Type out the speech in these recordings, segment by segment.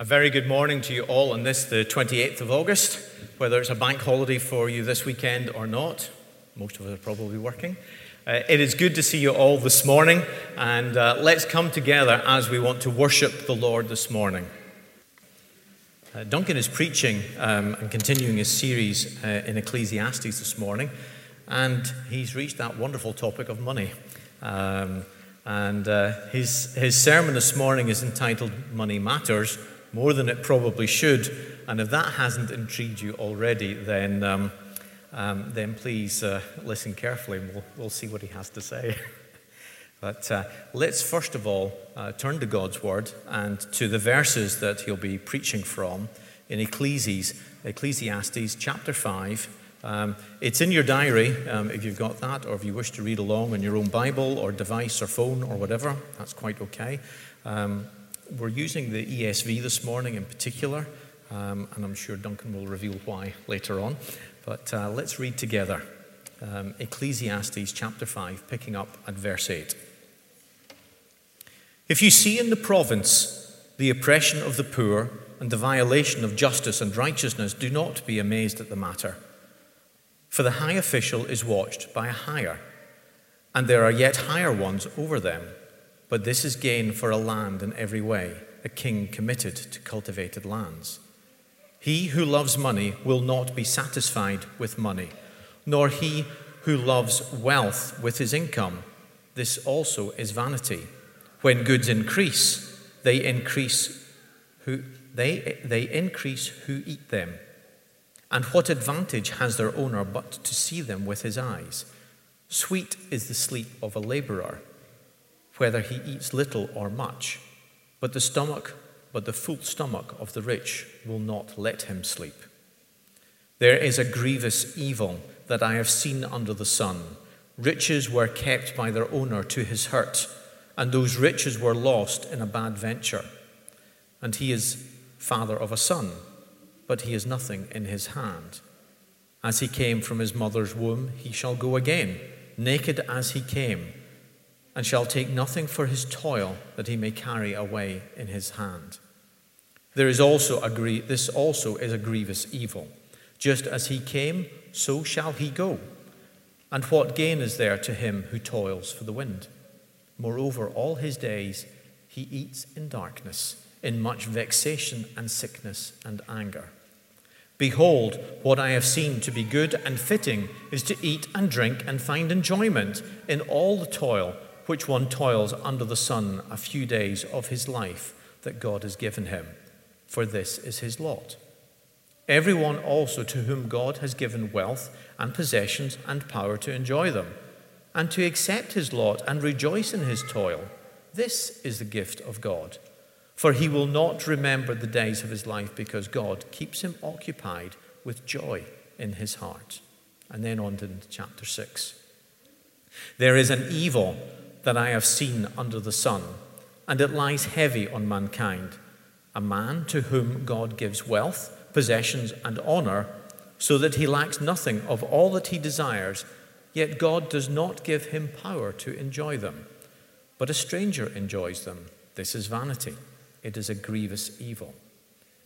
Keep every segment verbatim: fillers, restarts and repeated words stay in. A very good morning to you all on this, the twenty-eighth of August, whether it's a bank holiday for you this weekend or not. Most of us are probably working. Uh, it is good to see you all this morning, and uh, let's come together as we want to worship the Lord this morning. Uh, Duncan is preaching um, and continuing his series uh, in Ecclesiastes this morning, and he's reached that wonderful topic of money. Um, and uh, his, his sermon this morning is entitled, Money Matters, more than it probably should. And if that hasn't intrigued you already, then um, um, then please uh, listen carefully and we'll, we'll see what he has to say. But uh, let's first of all uh, turn to God's word and to the verses that he'll be preaching from in Ecclesiastes, Ecclesiastes chapter five. Um, it's in your diary, um, if you've got that, or if you wish to read along in your own Bible or device or phone or whatever, that's quite okay. Um, We're using the E S V this morning in particular, um, and I'm sure Duncan will reveal why later on. But uh, let's read together um, Ecclesiastes chapter five, picking up at verse eight. If you see in the province the oppression of the poor and the violation of justice and righteousness, do not be amazed at the matter. For the high official is watched by a higher, and there are yet higher ones over them. But this is gain for a land in every way, a king committed to cultivated lands. He who loves money will not be satisfied with money, nor he who loves wealth with his income. This also is vanity. When goods increase, they increase who they they increase who eat them. And what advantage has their owner but to see them with his eyes? Sweet is the sleep of a laborer, whether he eats little or much, but the stomach, but the full stomach of the rich will not let him sleep. There is a grievous evil that I have seen under the sun. Riches were kept by their owner to his hurt, and those riches were lost in a bad venture. And he is father of a son, but he has nothing in his hand. As he came from his mother's womb, he shall go again, naked as he came, and shall take nothing for his toil that he may carry away in his hand. There is also a gr- this also is a grievous evil. Just as he came, so shall he go. And what gain is there to him who toils for the wind? Moreover, all his days he eats in darkness, in much vexation and sickness and anger. Behold, what I have seen to be good and fitting is to eat and drink and find enjoyment in all the toil which one toils under the sun a few days of his life that God has given him, for this is his lot. Everyone also to whom God has given wealth and possessions and power to enjoy them, and to accept his lot and rejoice in his toil, this is the gift of God. For he will not remember the days of his life, because God keeps him occupied with joy in his heart. And then on to chapter six. There is an evil that I have seen under the sun, and it lies heavy on mankind. A man to whom God gives wealth, possessions, and honor, so that he lacks nothing of all that he desires, yet God does not give him power to enjoy them. But a stranger enjoys them. This is vanity. It is a grievous evil.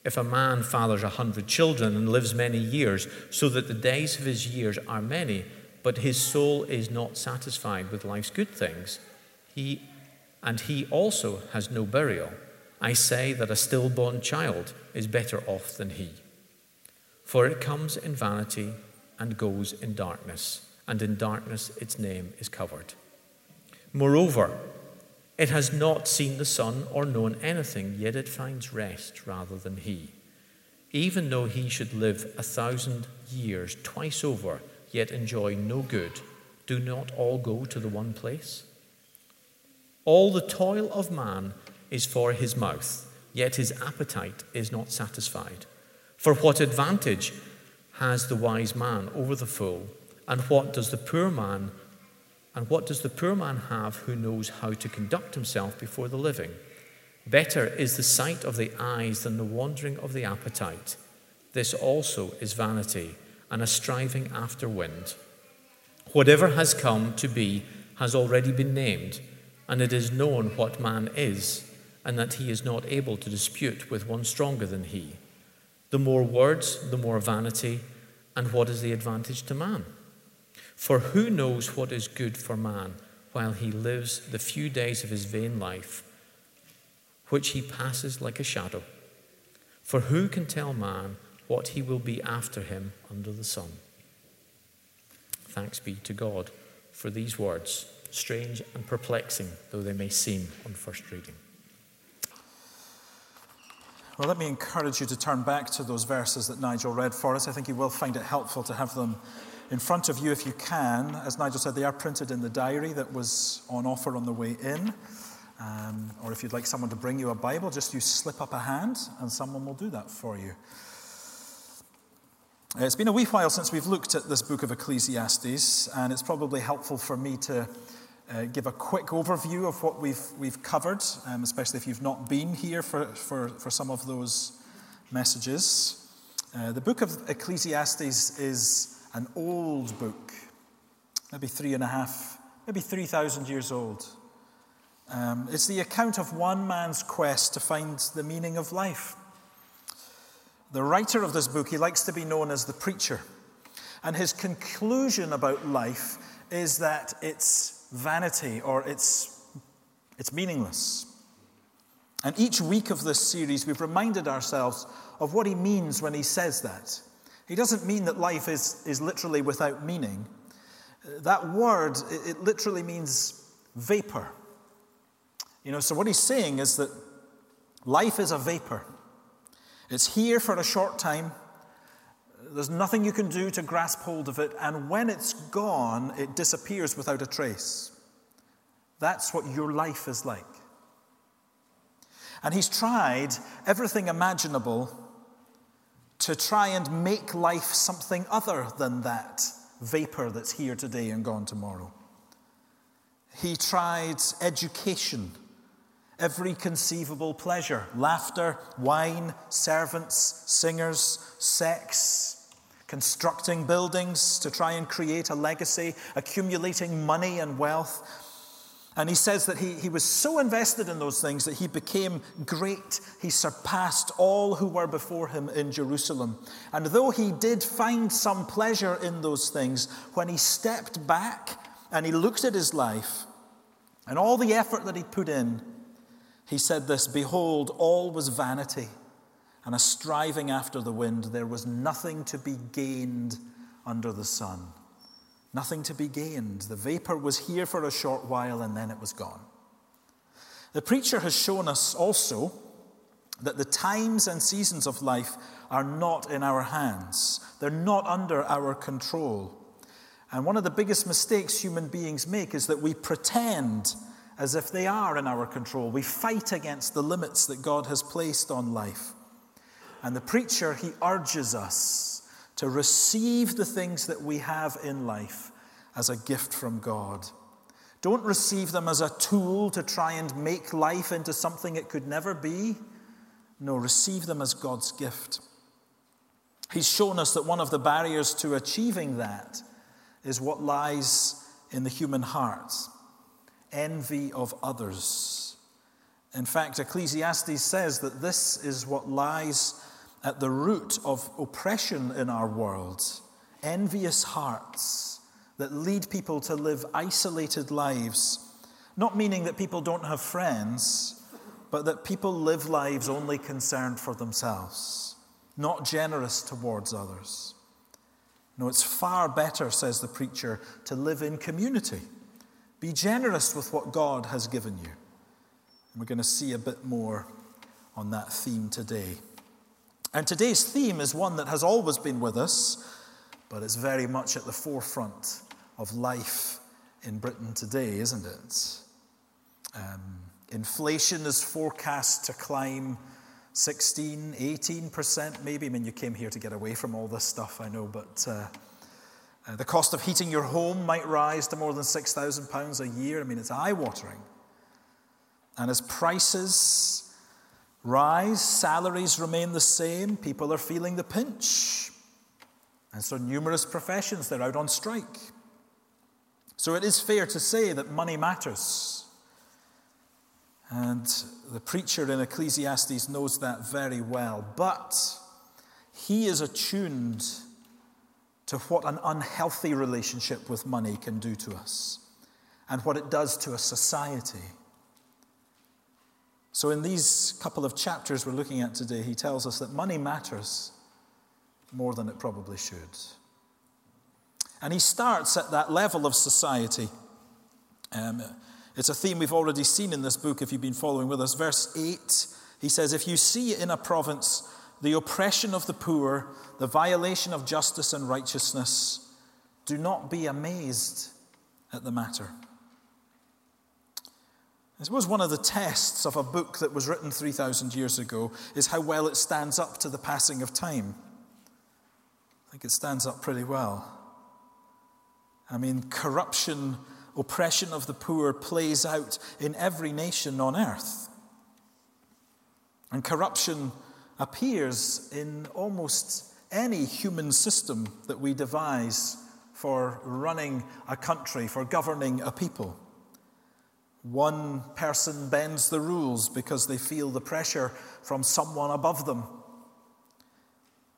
If a man fathers a hundred children and lives many years, so that the days of his years are many, but his soul is not satisfied with life's good things, he and he also has no burial. I say that a stillborn child is better off than he. For it comes in vanity and goes in darkness, and in darkness its name is covered. Moreover, it has not seen the sun or known anything, yet it finds rest rather than he. Even though he should live a thousand years twice over, yet enjoy no good, do not all go to the one place? All the toil of man is for his mouth, yet his appetite is not satisfied. For what advantage has the wise man over the fool, and what does the poor man And what does the poor man have who knows how to conduct himself before the living? Better is the sight of the eyes than the wandering of the appetite. This also is vanity and a striving after wind. Whatever has come to be has already been named, and it is known what man is, and that he is not able to dispute with one stronger than he. The more words, the more vanity, and what is the advantage to man? For who knows what is good for man while he lives the few days of his vain life, which he passes like a shadow? For who can tell man what he will be after him under the sun? Thanks be to God for these words, strange and perplexing though they may seem on first reading. Well, let me encourage you to turn back to those verses that Nigel read for us. I think you will find it helpful to have them in front of you if you can. As Nigel said, they are printed in the diary that was on offer on the way in. Um, or if you'd like someone to bring you a Bible, just you slip up a hand and someone will do that for you. It's been a wee while since we've looked at this book of Ecclesiastes, and it's probably helpful for me to Uh, give a quick overview of what we've we've covered, um, especially if you've not been here for, for, for some of those messages. Uh, the book of Ecclesiastes is an old book, maybe three and a half, maybe three thousand years old. Um, it's the account of one man's quest to find the meaning of life. The writer of this book, he likes to be known as the preacher, and his conclusion about life is that it's vanity, or it's it's meaningless. And each week of this series, we've reminded ourselves of what he means when he says that. He doesn't mean that life is, is literally without meaning. That word, it, it literally means vapor. You know, so what he's saying is that life is a vapor. It's here for a short time. There's nothing you can do to grasp hold of it, and when it's gone, it disappears without a trace. That's what your life is like. And he's tried everything imaginable to try and make life something other than that vapor that's here today and gone tomorrow. He tried education, every conceivable pleasure, laughter, wine, servants, singers, sex, constructing buildings to try and create a legacy, accumulating money and wealth. And he says that he, he was so invested in those things that he became great. He surpassed all who were before him in Jerusalem. And though he did find some pleasure in those things, when he stepped back and he looked at his life and all the effort that he put in, he said this, "Behold, all was vanity and a striving after the wind. There was nothing to be gained under the sun." Nothing to be gained. The vapor was here for a short while and then it was gone. The preacher has shown us also that the times and seasons of life are not in our hands. They're not under our control. And one of the biggest mistakes human beings make is that we pretend as if they are in our control. We fight against the limits that God has placed on life. And the preacher, he urges us to receive the things that we have in life as a gift from God. Don't receive them as a tool to try and make life into something it could never be. No, receive them as God's gift. He's shown us that one of the barriers to achieving that is what lies in the human heart. Envy of others. In fact, Ecclesiastes says that this is what lies at the root of oppression in our world. Envious hearts that lead people to live isolated lives. Not meaning that people don't have friends, but that people live lives only concerned for themselves. Not generous towards others. No, it's far better, says the preacher, to live in community. Be generous with what God has given you. And we're going to see a bit more on that theme today. And today's theme is one that has always been with us, but it's very much at the forefront of life in Britain today, isn't it? Um, inflation is forecast to climb sixteen, eighteen percent maybe. I mean, you came here to get away from all this stuff, I know, but... Uh, Uh, the cost of heating your home might rise to more than six thousand pounds a year. I mean, it's eye-watering. And as prices rise, salaries remain the same. People are feeling the pinch. And so numerous professions, they're out on strike. So it is fair to say that money matters. And the preacher in Ecclesiastes knows that very well. But he is attuned to what an unhealthy relationship with money can do to us and what it does to a society. So in these couple of chapters we're looking at today, he tells us that money matters more than it probably should. And he starts at that level of society. Um, it's a theme we've already seen in this book if you've been following with us. Verse eight, he says, if you see in a province the oppression of the poor, the violation of justice and righteousness, do not be amazed at the matter. I suppose one of the tests of a book that was written three thousand years ago is how well it stands up to the passing of time. I think it stands up pretty well. I mean, corruption, oppression of the poor plays out in every nation on earth. And corruption appears in almost any human system that we devise for running a country, for governing a people. One person bends the rules because they feel the pressure from someone above them.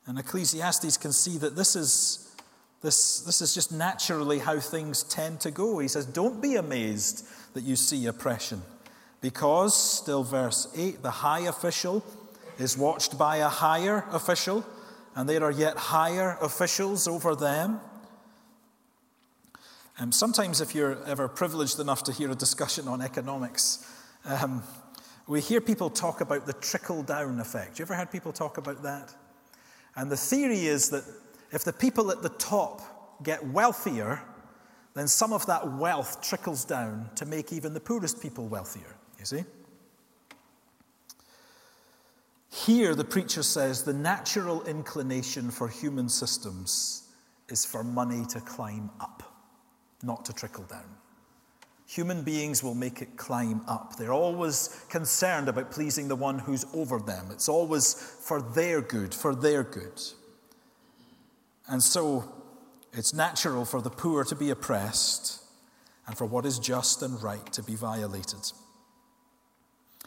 And Ecclesiastes can see that this is this, this is just naturally how things tend to go. He says, don't be amazed that you see oppression, because, still verse eight, the high official is watched by a higher official, and there are yet higher officials over them. Um, sometimes if you're ever privileged enough to hear a discussion on economics, um, we hear people talk about the trickle-down effect. You ever heard people talk about that? And the theory is that if the people at the top get wealthier, then some of that wealth trickles down to make even the poorest people wealthier, you see? Here, the preacher says, the natural inclination for human systems is for money to climb up, not to trickle down. Human beings will make it climb up. They're always concerned about pleasing the one who's over them. It's always for their good, for their good. And so it's natural for the poor to be oppressed and for what is just and right to be violated.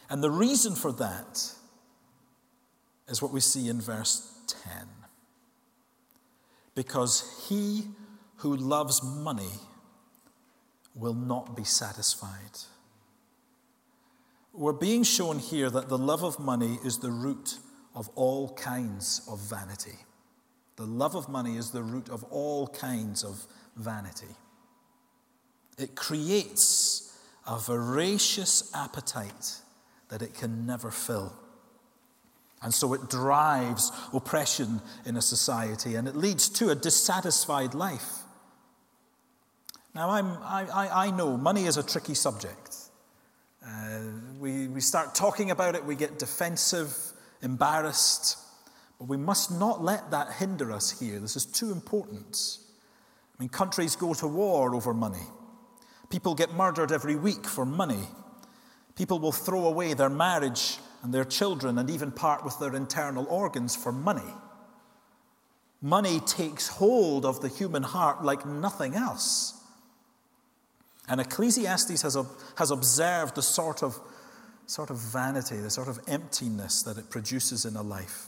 And the reason for that is what we see in verse ten. Because he who loves money will not be satisfied. We're being shown here that the love of money is the root of all kinds of vanity. The love of money is the root of all kinds of vanity. It creates a voracious appetite that it can never fill. And so it drives oppression in a society, and it leads to a dissatisfied life. Now, I'm, I, I, I know money is a tricky subject. Uh, we, we start talking about it, we get defensive, embarrassed. But we must not let that hinder us here. This is too important. I mean, countries go to war over money. People get murdered every week for money. People will throw away their marriage and their children, and even part with their internal organs for money. Money takes hold of the human heart like nothing else. And Ecclesiastes has, has observed the sort of, sort of vanity, the sort of emptiness that it produces in a life.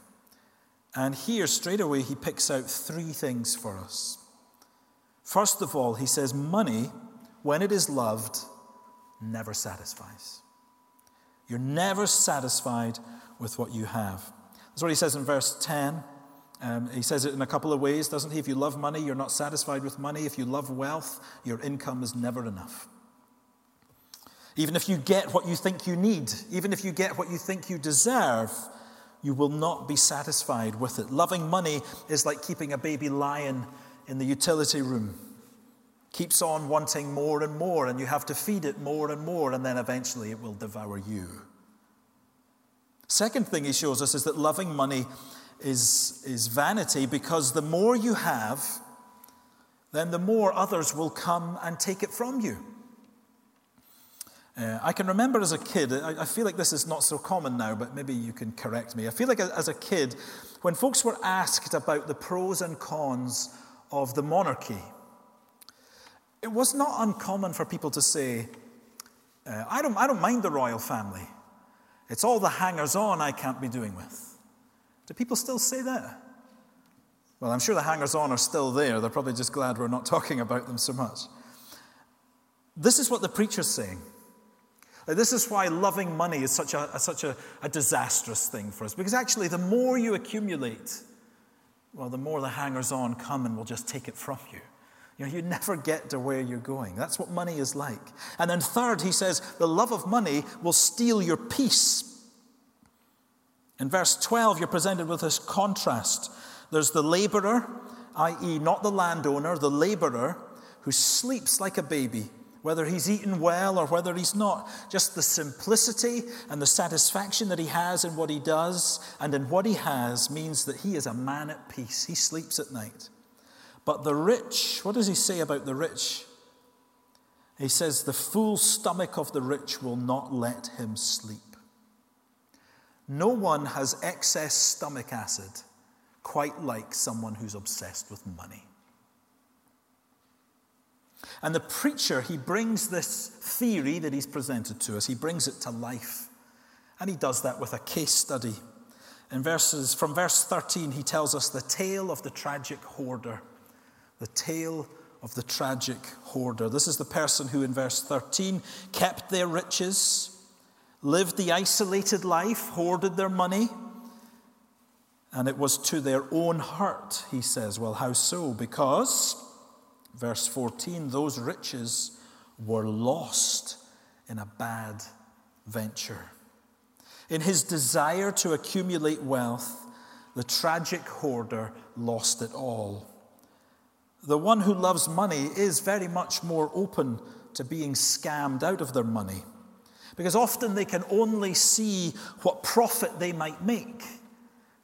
And here, straight away, he picks out three things for us. First of all, he says, money, when it is loved, never satisfies. You're never satisfied with what you have. That's what he says in verse ten. Um, he says it in a couple of ways, doesn't he? If you love money, you're not satisfied with money. If you love wealth, your income is never enough. Even if you get what you think you need, even if you get what you think you deserve, you will not be satisfied with it. Loving money is like keeping a baby lion in the utility room. Keeps on wanting more and more, and you have to feed it more and more, and then eventually it will devour you. Second thing he shows us is that loving money is, is vanity, because the more you have, then the more others will come and take it from you. Uh, I can remember as a kid, I, I feel like this is not so common now, but maybe you can correct me. I feel like as a kid, when folks were asked about the pros and cons of the monarchy, it was not uncommon for people to say, Uh, I don't, I don't mind the royal family. It's all the hangers-on I can't be doing with. Do people still say that? Well, I'm sure the hangers-on are still there. They're probably just glad we're not talking about them so much. This is what the preacher's saying. This is why loving money is such a, a such a, a disastrous thing for us. Because actually, the more you accumulate, well, the more the hangers-on come and will just take it from you. You know, you never get to where you're going. That's what money is like. And then third, he says, the love of money will steal your peace. In verse twelve, you're presented with this contrast. There's the laborer, that is not the landowner, the laborer who sleeps like a baby, whether he's eaten well or whether he's not. Just the simplicity and the satisfaction that he has in what he does and in what he has means that he is a man at peace. He sleeps at night. But the rich, what does he say about the rich? He says, the full stomach of the rich will not let him sleep. No one has excess stomach acid quite like someone who's obsessed with money. And the preacher, he brings this theory that he's presented to us, he brings it to life. And he does that with a case study. In verses, from verse thirteen, he tells us the tale of the tragic hoarder. The tale of the tragic hoarder. This is the person who, in verse thirteen, kept their riches, lived the isolated life, hoarded their money, and it was to their own hurt, he says. Well, how so? Because, verse fourteen, those riches were lost in a bad venture. In his desire to accumulate wealth, the tragic hoarder lost it all. The one who loves money is very much more open to being scammed out of their money, because often they can only see what profit they might make.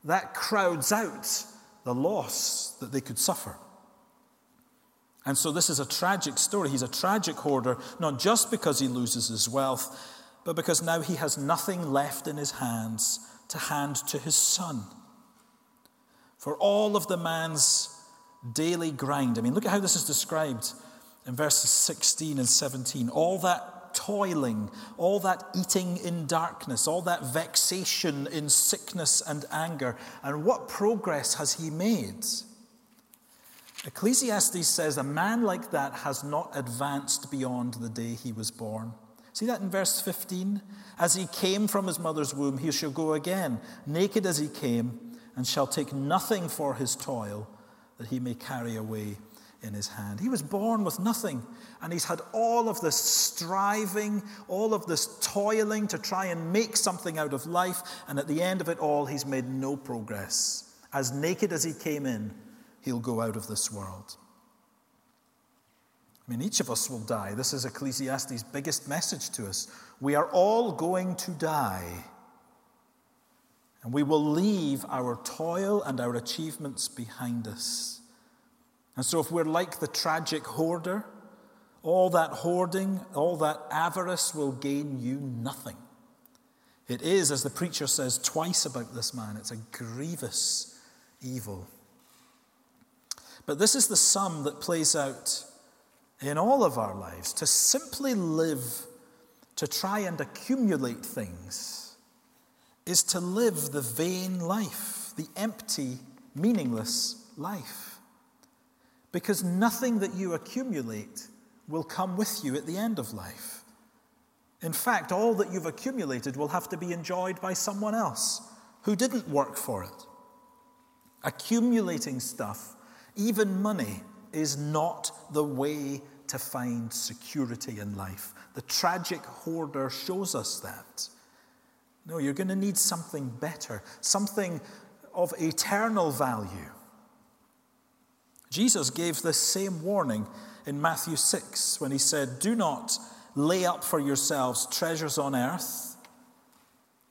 That crowds out the loss that they could suffer. And so this is a tragic story. He's a tragic hoarder, not just because he loses his wealth, but because now he has nothing left in his hands to hand to his son. For all of the man's daily grind. I mean, look at how this is described in verses sixteen and seventeen. All that toiling, all that eating in darkness, all that vexation in sickness and anger. And what progress has he made? Ecclesiastes says a man like that has not advanced beyond the day he was born. See that in verse fifteen? As he came from his mother's womb, he shall go again, naked as he came, and shall take nothing for his toil, that he may carry away in his hand. He was born with nothing, and he's had all of this striving, all of this toiling to try and make something out of life, and at the end of it all, he's made no progress. As naked as he came in, he'll go out of this world. I mean, each of us will die. This is Ecclesiastes' biggest message to us. We are all going to die, and we will leave our toil and our achievements behind us. And so if we're like the tragic hoarder, all that hoarding, all that avarice will gain you nothing. It is, as the preacher says twice about this man, it's a grievous evil. But this is the sum that plays out in all of our lives. To simply live, to try and accumulate things, is to live the vain life, the empty, meaningless life. Because nothing that you accumulate will come with you at the end of life. In fact, all that you've accumulated will have to be enjoyed by someone else who didn't work for it. Accumulating stuff, even money, is not the way to find security in life. The tragic hoarder shows us that. No, you're going to need something better, something of eternal value. Jesus gave this same warning in Matthew six when he said, do not lay up for yourselves treasures on earth.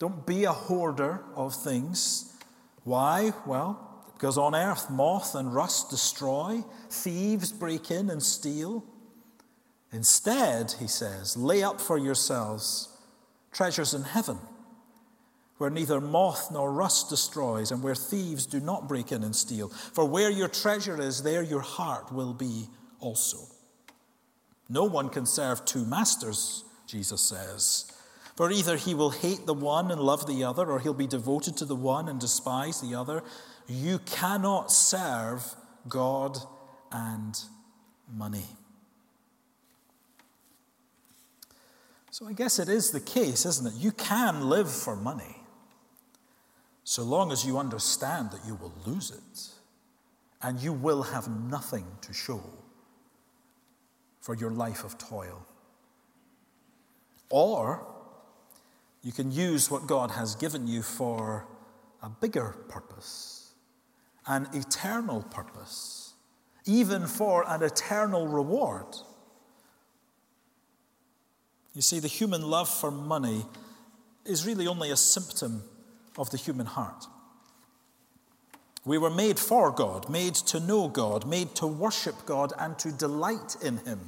Don't be a hoarder of things. Why? Well, because on earth moth and rust destroy, thieves break in and steal. Instead, he says, lay up for yourselves treasures in heaven, where neither moth nor rust destroys, and where thieves do not break in and steal. For where your treasure is, there your heart will be also. No one can serve two masters, Jesus says. For either he will hate the one and love the other, or he'll be devoted to the one and despise the other. You cannot serve God and money. So I guess it is the case, isn't it? You can live for money, so long as you understand that you will lose it, and you will have nothing to show for your life of toil. Or you can use what God has given you for a bigger purpose, an eternal purpose, even for an eternal reward. You see, the human love for money is really only a symptom of the human heart. We were made for God, made to know God, made to worship God and to delight in him.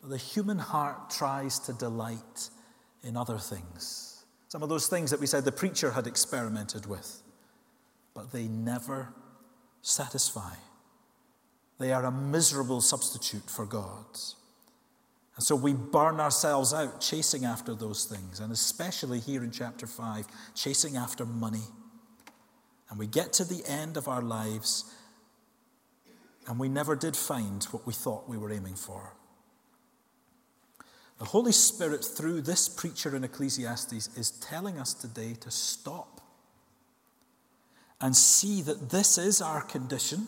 But the human heart tries to delight in other things. Some of those things that we said the preacher had experimented with, but they never satisfy. They are a miserable substitute for God. And so we burn ourselves out chasing after those things, and especially here in chapter five, chasing after money. And we get to the end of our lives, and we never did find what we thought we were aiming for. The Holy Spirit, through this preacher in Ecclesiastes, is telling us today to stop and see that this is our condition,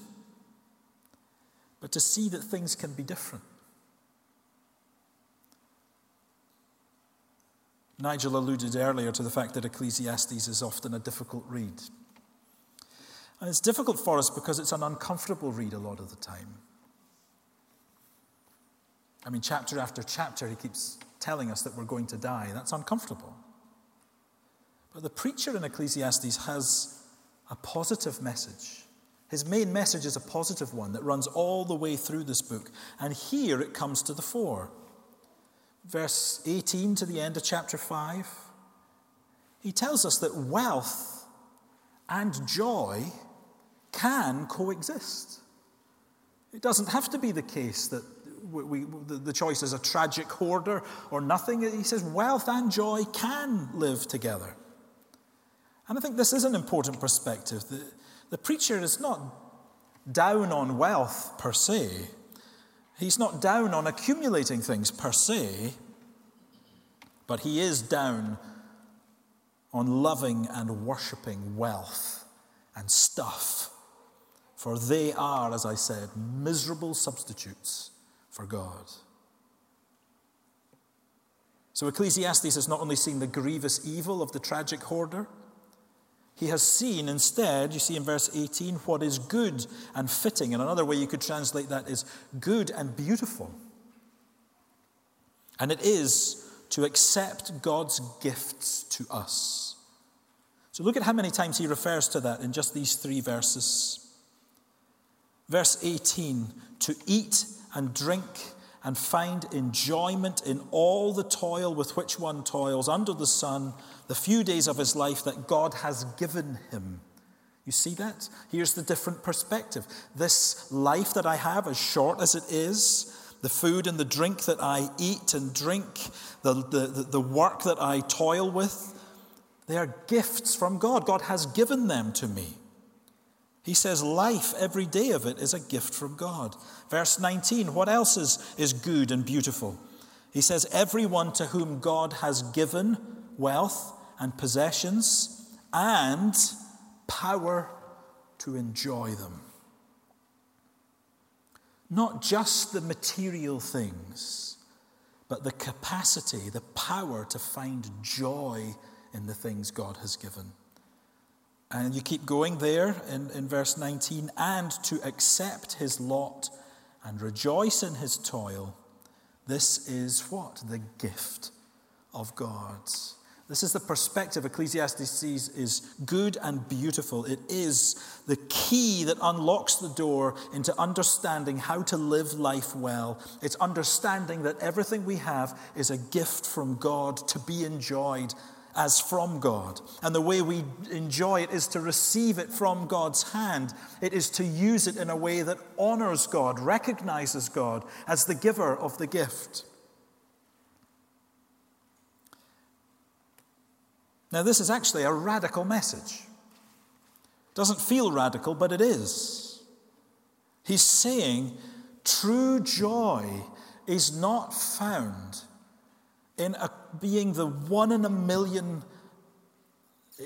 but to see that things can be different. Nigel alluded earlier to the fact that Ecclesiastes is often a difficult read. And it's difficult for us because it's an uncomfortable read a lot of the time. I mean, chapter after chapter, he keeps telling us that we're going to die. That's uncomfortable. But the preacher in Ecclesiastes has a positive message. His main message is a positive one that runs all the way through this book. And here it comes to the fore. Verse eighteen to the end of chapter five, he tells us that wealth and joy can coexist. It doesn't have to be the case that we, we, the choice is a tragic hoarder or nothing. He says wealth and joy can live together. And I think this is an important perspective. The, the preacher is not down on wealth per se. He's not down on accumulating things per se, but he is down on loving and worshipping wealth and stuff. For they are, as I said, miserable substitutes for God. So Ecclesiastes has not only seen the grievous evil of the tragic hoarder, he has seen instead, you see in verse eighteen, what is good and fitting. And another way you could translate that is good and beautiful. And it is to accept God's gifts to us. So look at how many times he refers to that in just these three verses. Verse eighteen, to eat and drink and find enjoyment in all the toil with which one toils under the sun, the few days of his life that God has given him. You see that? Here's the different perspective. This life that I have, as short as it is, the food and the drink that I eat and drink, the, the, the work that I toil with, they are gifts from God. God has given them to me. He says life, every day of it, is a gift from God. Verse nineteen, what else is, is good and beautiful? He says everyone to whom God has given wealth and possessions and power to enjoy them. Not just the material things, but the capacity, the power to find joy in the things God has given. And you keep going there in, in verse nineteen, and to accept his lot and rejoice in his toil. This is what? The gift of God. This is the perspective Ecclesiastes sees is good and beautiful. It is the key that unlocks the door into understanding how to live life well. It's understanding that everything we have is a gift from God to be enjoyed as from God. And the way we enjoy it is to receive it from God's hand. It is to use it in a way that honors God, recognizes God as the giver of the gift. Now, this is actually a radical message. It doesn't feel radical, but it is. He's saying true joy is not found in a, being the one in a million,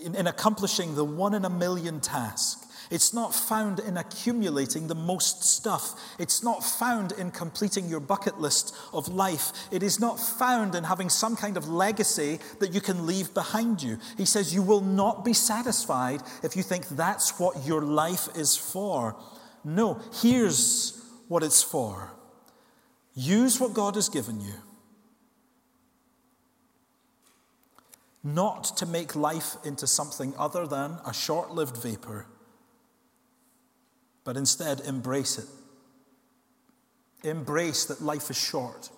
in, in accomplishing the one in a million task. It's not found in accumulating the most stuff. It's not found in completing your bucket list of life. It is not found in having some kind of legacy that you can leave behind you. He says you will not be satisfied if you think that's what your life is for. No, here's what it's for. Use what God has given you. Not to make life into something other than a short-lived vapor, but instead embrace it. Embrace that life is short.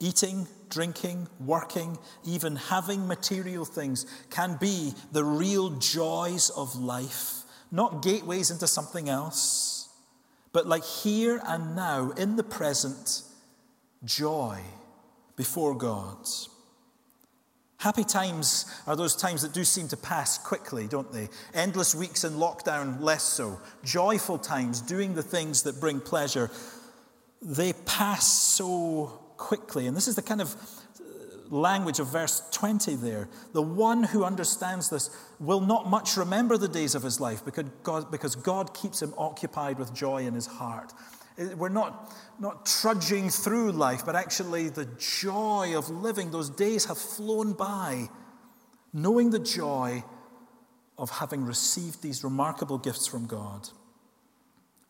Eating, drinking, working, even having material things can be the real joys of life, not gateways into something else, but like here and now, in the present, joy before God. Happy times are those times that do seem to pass quickly, don't they? Endless weeks in lockdown, less so. Joyful times, doing the things that bring pleasure, they pass so quickly. And this is the kind of language of verse twenty there. The one who understands this will not much remember the days of his life because God, because God keeps him occupied with joy in his heart. We're not, not trudging through life, but actually the joy of living. Those days have flown by, knowing the joy of having received these remarkable gifts from God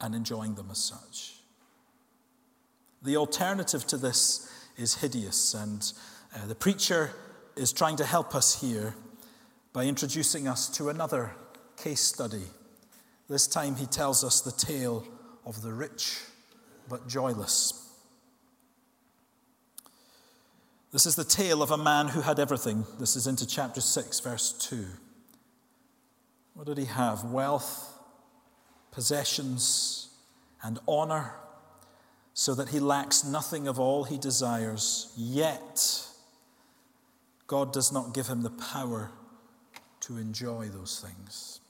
and enjoying them as such. The alternative to this is hideous, and uh, the preacher is trying to help us here by introducing us to another case study. This time he tells us the tale of the rich but joyless. This is the tale of a man who had everything. This is into chapter six, verse two. What did he have? Wealth, possessions, and honor, so that he lacks nothing of all he desires. Yet, God does not give him the power to enjoy those things.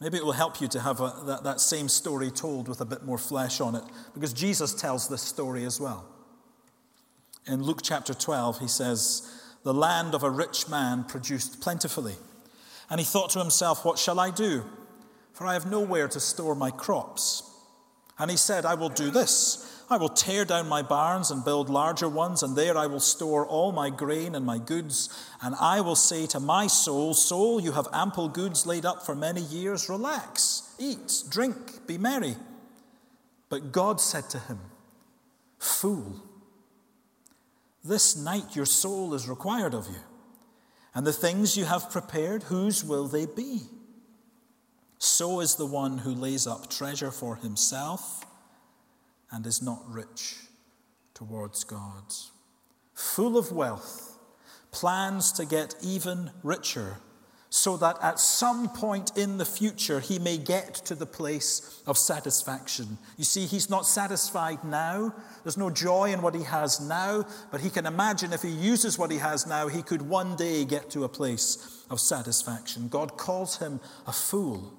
Maybe it will help you to have a, that, that same story told with a bit more flesh on it, because Jesus tells this story as well. In Luke chapter twelve, he says, "The land of a rich man produced plentifully. And he thought to himself, 'What shall I do? For I have nowhere to store my crops.' And he said, 'I will do this. I will tear down my barns and build larger ones, and there I will store all my grain and my goods. And I will say to my soul, soul, you have ample goods laid up for many years. Relax, eat, drink, be merry.' But God said to him, 'Fool, this night your soul is required of you. And the things you have prepared, whose will they be? So is the one who lays up treasure for himself and is not rich towards God.' Full of wealth, plans to get even richer, so that at some point in the future he may get to the place of satisfaction." You see, he's not satisfied now. There's no joy in what he has now, but he can imagine if he uses what he has now, he could one day get to a place of satisfaction. God calls him a fool,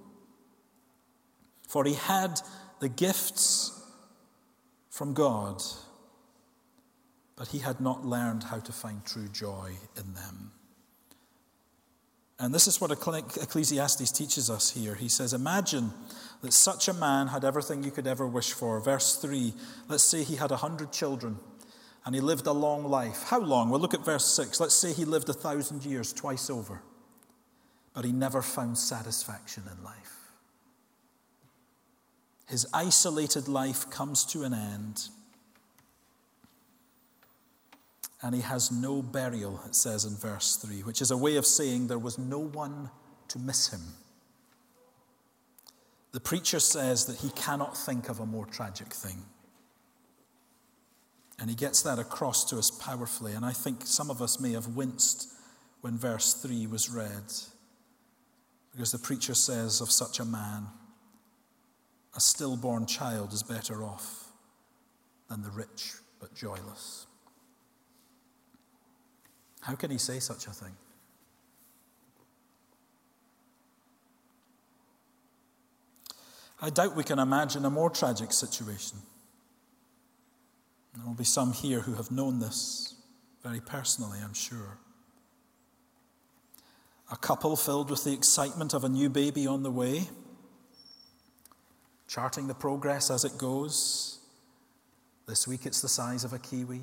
for he had the gifts from God, but he had not learned how to find true joy in them. And this is what Ecclesiastes teaches us here. He says, imagine that such a man had everything you could ever wish for. Verse three, let's say he had a hundred children and he lived a long life. How long? Well, look at verse six. Let's say he lived a thousand years twice over, but he never found satisfaction in life. His isolated life comes to an end, and he has no burial, it says in verse three, which is a way of saying there was no one to miss him. The preacher says that he cannot think of a more tragic thing, and he gets that across to us powerfully, and I think some of us may have winced when verse three was read, because the preacher says of such a man, "A stillborn child is better off than the rich but joyless." How can he say such a thing? I doubt we can imagine a more tragic situation. There will be some here who have known this very personally, I'm sure. A couple filled with the excitement of a new baby on the way, charting the progress as it goes. This week it's the size of a kiwi.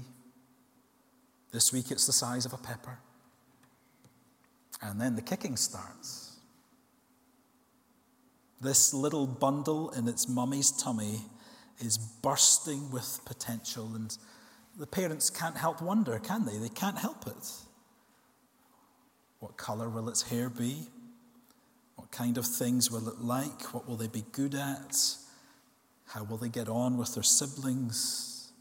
This week it's the size of a pepper. And then the kicking starts. This little bundle in its mummy's tummy is bursting with potential, and the parents can't help wonder, can they? They can't help it. What colour will its hair be? What kind of things will it like? What will they be good at? How will they get on with their siblings?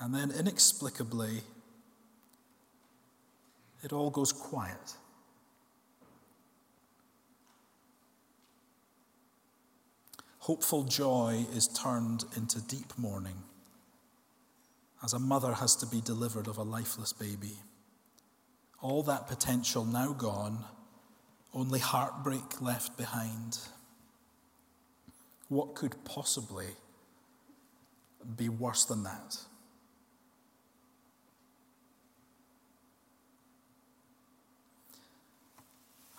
And then inexplicably, it all goes quiet. Hopeful joy is turned into deep mourning as a mother has to be delivered of a lifeless baby. All that potential now gone, only heartbreak left behind. What could possibly be worse than that?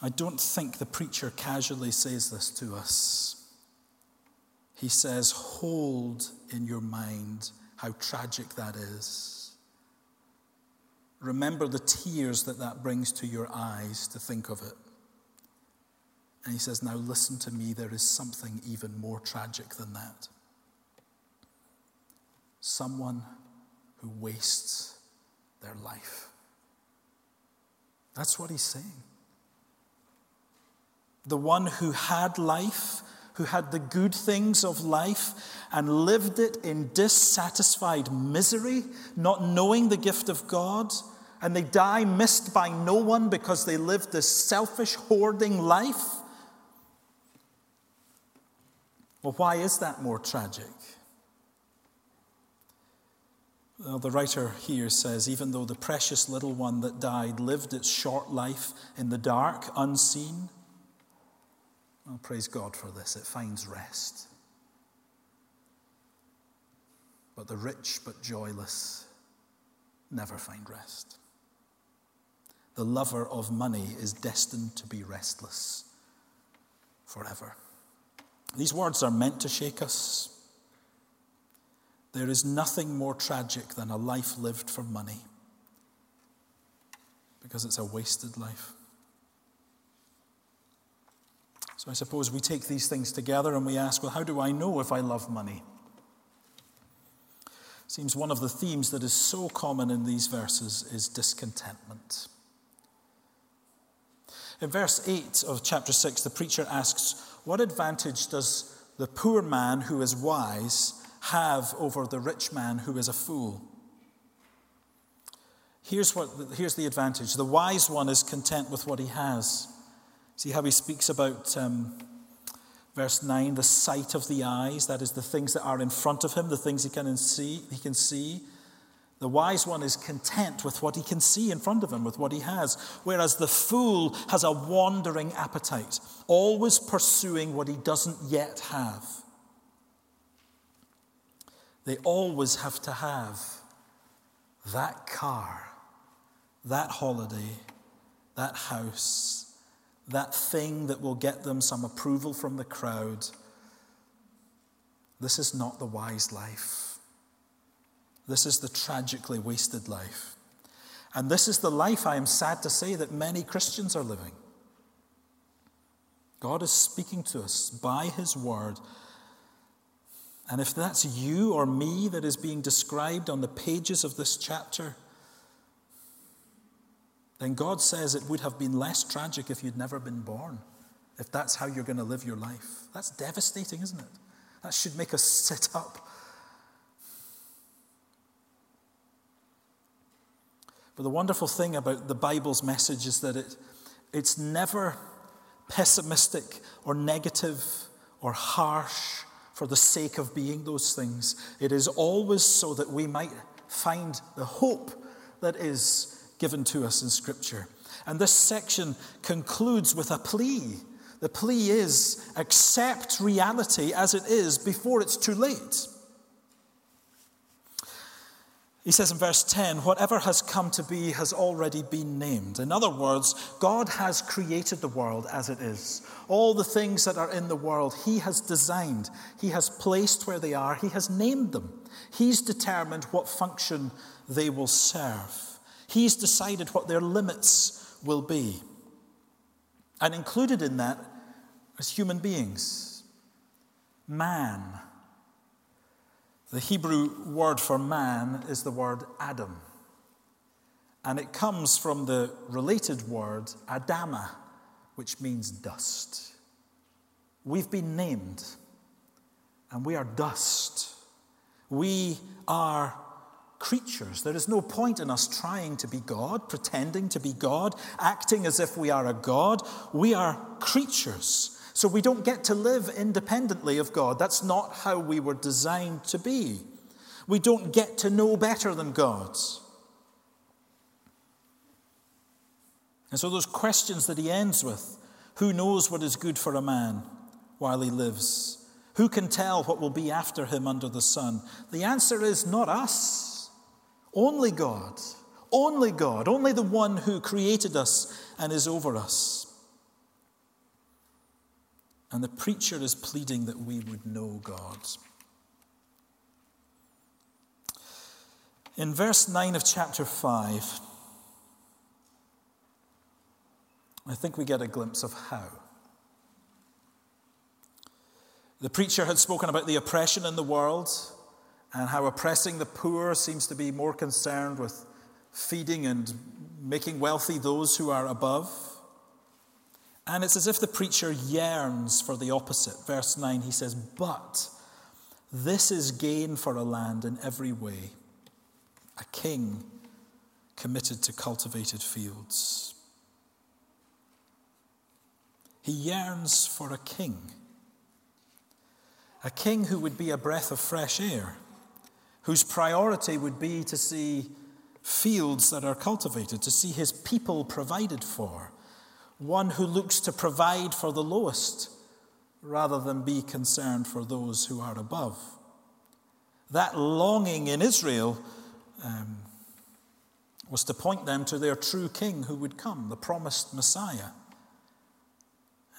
I don't think the preacher casually says this to us. He says, hold in your mind how tragic that is. Remember the tears that that brings to your eyes to think of it. And he says, now listen to me, there is something even more tragic than that. Someone who wastes their life. That's what he's saying. The one who had life, who had the good things of life and lived it in dissatisfied misery, not knowing the gift of God, and they die missed by no one because they lived this selfish, hoarding life. Well, why is that more tragic? Well, the writer here says, even though the precious little one that died lived its short life in the dark, unseen, well, praise God for this. It finds rest. But the rich but joyless never find rest. The lover of money is destined to be restless forever. These words are meant to shake us. There is nothing more tragic than a life lived for money, because it's a wasted life. So I suppose we take these things together and we ask, well, how do I know if I love money? It seems one of the themes that is so common in these verses is discontentment. In verse eight of chapter six, the preacher asks, what advantage does the poor man who is wise have over the rich man who is a fool? Here's what, here's the advantage. The wise one is content with what he has. See how he speaks about um, verse nine, the sight of the eyes, that is the things that are in front of him, the things he can see. He can see. The wise one is content with what he can see in front of him, with what he has, whereas the fool has a wandering appetite, always pursuing what he doesn't yet have. They always have to have that car, that holiday, that house, that thing that will get them some approval from the crowd. This is not the wise life. This is the tragically wasted life. And this is the life, I am sad to say, that many Christians are living. God is speaking to us by his word. And if that's you or me that is being described on the pages of this chapter, then God says it would have been less tragic if you'd never been born, if that's how you're going to live your life. That's devastating, isn't it? That should make us sit up. But the wonderful thing about the Bible's message is that it, it's never pessimistic or negative or harsh for the sake of being those things. It is always so that we might find the hope that is given to us in Scripture. And this section concludes with a plea. The plea is, accept reality as it is before it's too late. He says in verse ten, whatever has come to be has already been named. In other words, God has created the world as it is. All the things that are in the world, he has designed. He has placed where they are. He has named them. He's determined what function they will serve. He's decided what their limits will be. And included in that is human beings. Man. The Hebrew word for man is the word Adam. And it comes from the related word Adama, which means dust. We've been named, and we are dust. We are creatures. There is no point in us trying to be God, pretending to be God, acting as if we are a God. We are creatures. So we don't get to live independently of God. That's not how we were designed to be. We don't get to know better than God. And so those questions that he ends with, who knows what is good for a man while he lives? Who can tell what will be after him under the sun? The answer is not us, only God. Only God, only the one who created us and is over us. And the preacher is pleading that we would know God. In verse nine of chapter five, I think we get a glimpse of how. The preacher had spoken about the oppression in the world and how oppressing the poor seems to be more concerned with feeding and making wealthy those who are above. And it's as if the preacher yearns for the opposite. Verse nine, he says, but this is gain for a land in every way, a king committed to cultivated fields. He yearns for a king, a king who would be a breath of fresh air, whose priority would be to see fields that are cultivated, to see his people provided for. One who looks to provide for the lowest rather than be concerned for those who are above. That longing in Israel um, was to point them to their true king who would come, the promised Messiah.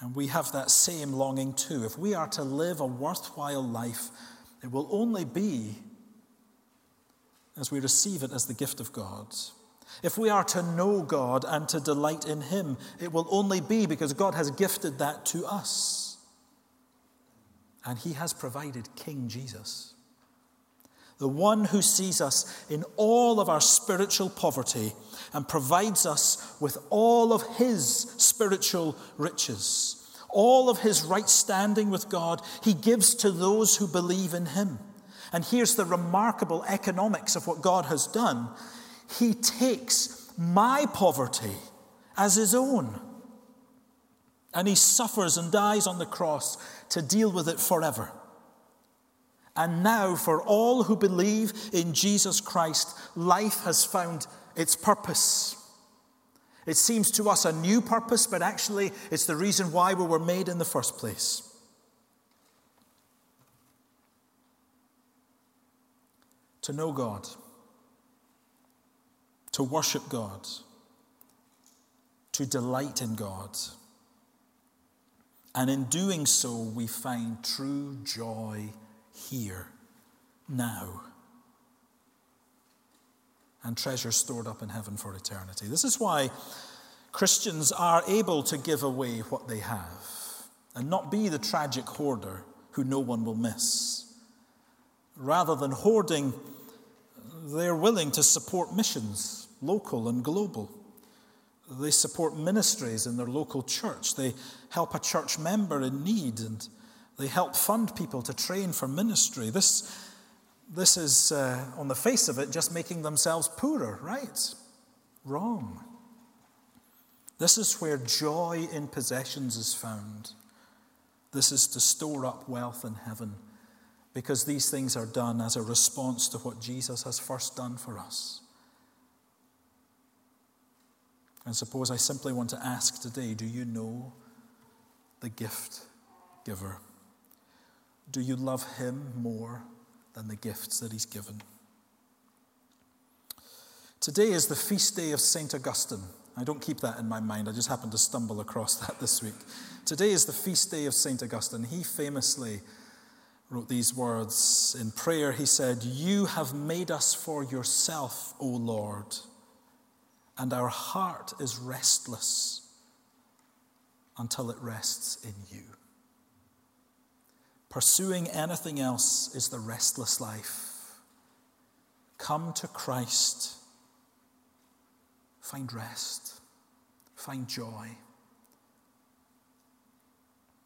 And we have that same longing too. If we are to live a worthwhile life, it will only be as we receive it as the gift of God. If we are to know God and to delight in him, it will only be because God has gifted that to us. And he has provided King Jesus, the one who sees us in all of our spiritual poverty and provides us with all of his spiritual riches. All of his right standing with God, he gives to those who believe in him. And here's the remarkable economics of what God has done. He takes my poverty as his own. And he suffers and dies on the cross to deal with it forever. And now, for all who believe in Jesus Christ, life has found its purpose. It seems to us a new purpose, but actually it's the reason why we were made in the first place. To know God. To worship God, to delight in God. And in doing so, we find true joy here, now, and treasure stored up in heaven for eternity. This is why Christians are able to give away what they have and not be the tragic hoarder who no one will miss. Rather than hoarding, they're willing to support missions. Local and global. They support ministries in their local church. They help a church member in need, and they help fund people to train for ministry. This, this is, uh, on the face of it, just making themselves poorer, right? Wrong. This is where joy in possessions is found. This is to store up wealth in heaven, because these things are done as a response to what Jesus has first done for us. And suppose I simply want to ask today, do you know the gift giver? Do you love him more than the gifts that he's given? Today is the feast day of Saint Augustine. I don't keep that in my mind. I just happened to stumble across that this week. Today is the feast day of Saint Augustine. He famously wrote these words in prayer. He said, "You have made us for yourself, O Lord, and our heart is restless until it rests in you." Pursuing anything else is the restless life. Come to Christ. Find rest. Find joy.